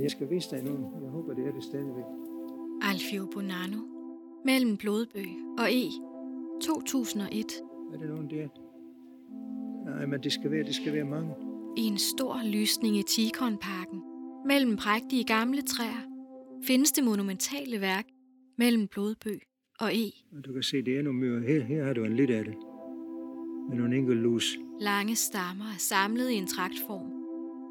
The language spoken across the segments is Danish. Jeg skal vise dig nu. Jeg håber, det er det stadigvæk. Alfio Bonanno. Mellem Blodbøg og E. 2001. Er det nogen der? Nej, men det skal være mange. I en stor lysning i Tigronparken, mellem prægtige gamle træer, findes det monumentale værk mellem Blodbøg og E. Du kan se, det er nogle myrer. Her har du en lidt af det. Med nogle enkelte lus. Lange stammer er samlet i en tragtform,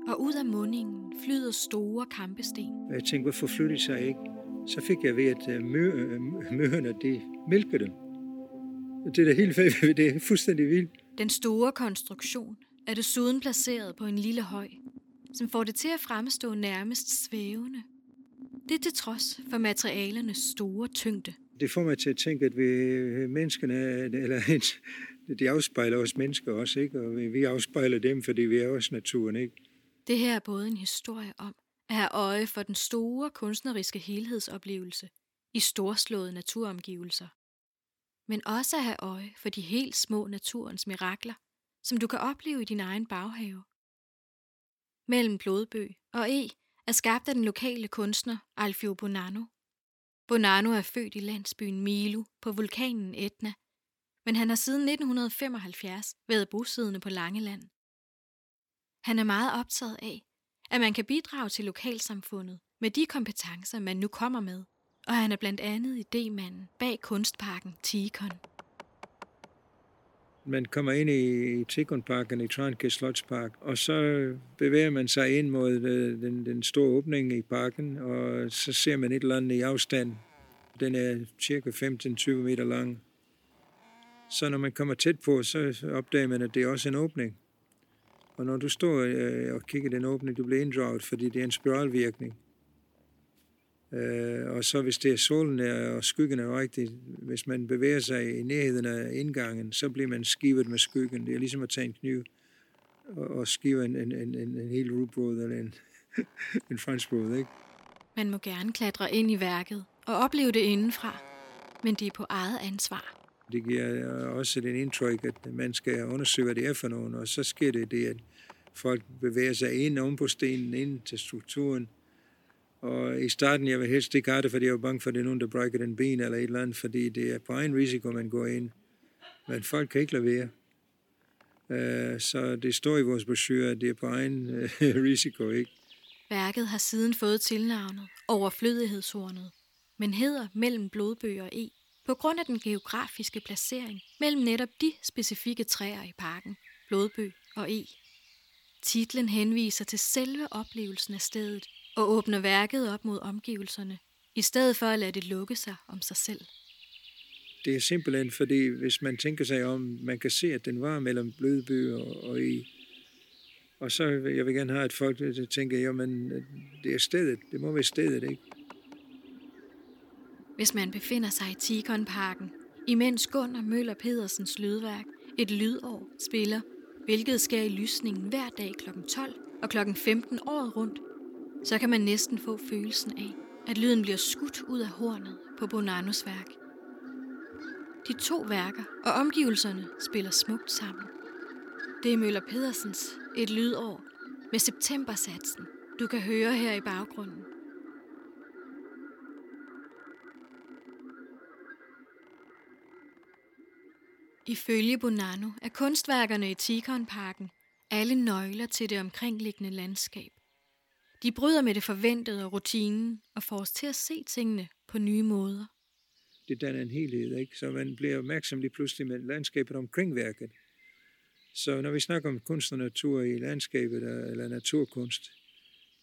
og ud af mundingen flyder store kampesten. Jeg tænkte, hvorfor flyttede de sig ikke? Så fik jeg ved, at møerne, de mælker dem. Det er da helt færdigt, det er fuldstændig vildt. Den store konstruktion er desuden placeret på en lille høj, som får det til at fremstå nærmest svævende. Det er til trods for materialernes store tyngde. Det får mig til at tænke, at vi menneskerne, de afspejler os mennesker også, ikke? Og vi afspejler dem, fordi vi er også naturen, ikke? Det her er både en historie om at have øje for den store kunstneriske helhedsoplevelse i storslåede naturomgivelser, men også at have øje for de helt små naturens mirakler, som du kan opleve i din egen baghave. Mellem Blodbøg og E er skabt af den lokale kunstner Alfio Bonanno. Bonanno er født i landsbyen Milo på vulkanen Etna, men han har siden 1975 været bosiddende på Langeland. Han er meget optaget af, at man kan bidrage til lokalsamfundet med de kompetencer, man nu kommer med, og han er blandt andet idémanden bag kunstparken Tickon. Man kommer ind i Tigronparken, i Tranekær Slotspark, og så bevæger man sig ind mod den store åbning i parken, og så ser man et eller andet i afstand. Den er cirka 15-20 meter lang. Så når man kommer tæt på, så opdager man, at det er også en åbning. Og når du står og kigger den åbning, du bliver inddraget, fordi det er en spiralvirkning. Og så hvis det er solen og skyggen er rigtigt, hvis man bevæger sig i nærheden af indgangen, så bliver man skivet med skyggen. Det er ligesom at tage en kniv og skive en hel rugbrød eller en franskbrød, ikke? Man må gerne klatre ind i værket og opleve det indenfra, men det er på eget ansvar. Det giver også et indtryk, at man skal undersøge, hvad det er for nogen, og så sker det, at folk bevæger sig ind oven på stenen, ind til strukturen. Og i starten, jeg vil helst ikke have det, fordi jeg var bange for, at det er nogen, der brækker den ben eller et eller andet, fordi det er på egen risiko, man går ind. Men folk kan ikke lade være. Så det står i vores brochure, at det er på egen risiko, ikke? Værket har siden fået tilnavnet Overflødighedshornet, men hedder mellem Blodbøg og E på grund af den geografiske placering mellem netop de specifikke træer i parken, Blodbøg og E. Titlen henviser til selve oplevelsen af stedet, og åbner værket op mod omgivelserne, i stedet for at lade det lukke sig om sig selv. Det er simpelthen, fordi hvis man tænker sig om, man kan se, at den var mellem Blodbøg og E. Og så jeg vil gerne have, at folk tænker, jamen det er stedet, det må være stedet, ikke? Hvis man befinder sig i Tigronparken, imens Gunner Møller Pedersens lydværk, Et Lydår, spiller, hvilket sker i lysningen hver dag kl. 12 og kl. 15 året rundt, så kan man næsten få følelsen af, at lyden bliver skudt ud af hornet på Bonannos værk. De to værker og omgivelserne spiller smukt sammen. Det er Møller Pedersens Et Lydår med septembersatsen, du kan høre her i baggrunden. Ifølge Bonanno er kunstværkerne i Tigronparken alle nøgler til det omkringliggende landskab. De bryder med det forventede og rutinen og får os til at se tingene på nye måder. Det danner en helhed, ikke? Så man bliver opmærksom lige pludselig med landskabet omkring værket. Så når vi snakker om kunst og natur i landskabet eller naturkunst,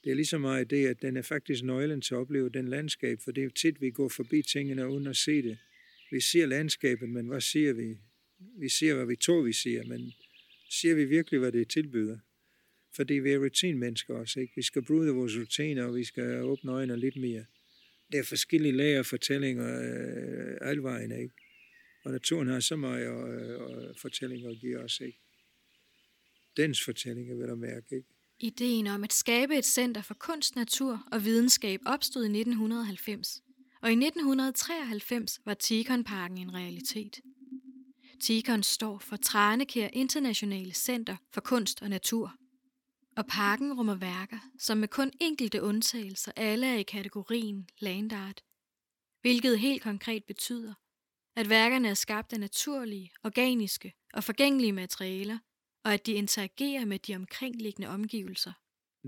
det er lige så meget det, at den er faktisk nøglen til at opleve den landskab, for det er tit, vi går forbi tingene uden at se det. Vi ser landskabet, men hvad ser vi? Vi ser, hvad vi tror, vi ser, men ser vi virkelig, hvad det tilbyder? Fordi vi er rutinmennesker også, ikke? Vi skal bruge vores rutiner, og vi skal åbne øjnene lidt mere. Der er forskellige lag af fortællinger alle vejen, ikke? Og naturen har så meget fortællinger at give os, ikke? Dens fortællinger vil jeg mærke, ikke? Ideen om at skabe et center for kunst, natur og videnskab opstod i 1990, og i 1993 var Tigronparken en realitet. Tickon står for Tranekær Internationale Center for Kunst og Natur. Og parken rummer værker, som med kun enkelte undtagelser alle er i kategorien land art, hvilket helt konkret betyder, at værkerne er skabt af naturlige, organiske og forgængelige materialer, og at de interagerer med de omkringliggende omgivelser.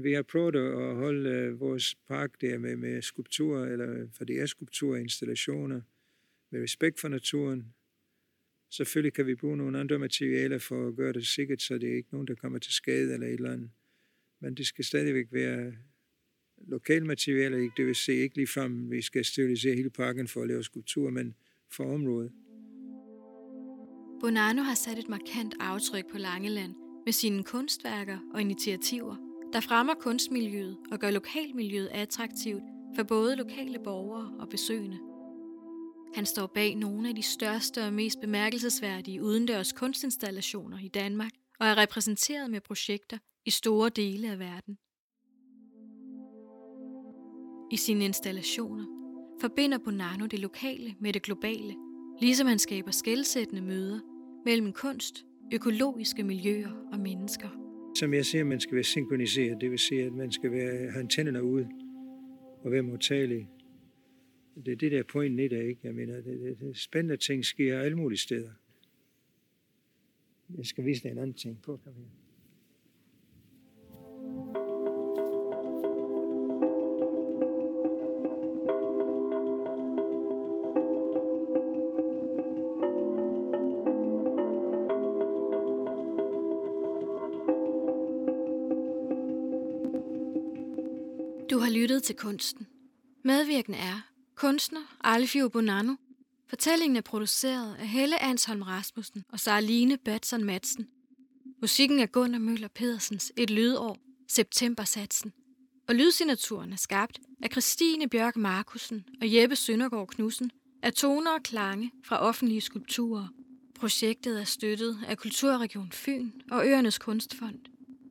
Vi har prøvet at holde vores park der med skulpturer, eller for det er skulpturer og installationer, med respekt for naturen. Selvfølgelig kan vi bruge nogle andre materialer for at gøre det sikkert, så det er ikke nogen, der kommer til skade eller et eller andet. Men det skal stadigvæk være lokale materialer, ikke? Det vil sige ikke ligefrem, vi skal sterilisere hele parken for at lave skulpturer, men for området. Bonanno har sat et markant aftryk på Langeland med sine kunstværker og initiativer, der fremmer kunstmiljøet og gør lokalmiljøet attraktivt for både lokale borgere og besøgende. Han står bag nogle af de største og mest bemærkelsesværdige udendørs kunstinstallationer i Danmark og er repræsenteret med projekter i store dele af verden. I sine installationer forbinder Bonanno det lokale med det globale, ligesom han skaber skelsættende møder mellem kunst, økologiske miljøer og mennesker. Som jeg siger, man skal være synkroniseret, det vil sige, at man skal have antennerne ude og være modtagelig. Det er det der pointen i dag, ikke? Jeg mener, det spændende ting sker alle mulige steder. Jeg skal vise dig en anden ting på, kom her. Du har lyttet til Kunsten. Medvirkende er kunstner Alfio Bonanno. Fortællingen er produceret af Helle Ansholm Rasmussen og Sarline Batson Madsen. Musikken er Gunner Møller Pedersens Et Lydår, Septembersatsen. Og lydsignaturen er skabt af Christine Bjørk Markusen og Jeppe Søndergaard Knudsen af toner og klange fra offentlige skulpturer. Projektet er støttet af Kulturregion Fyn og Øernes Kunstfond.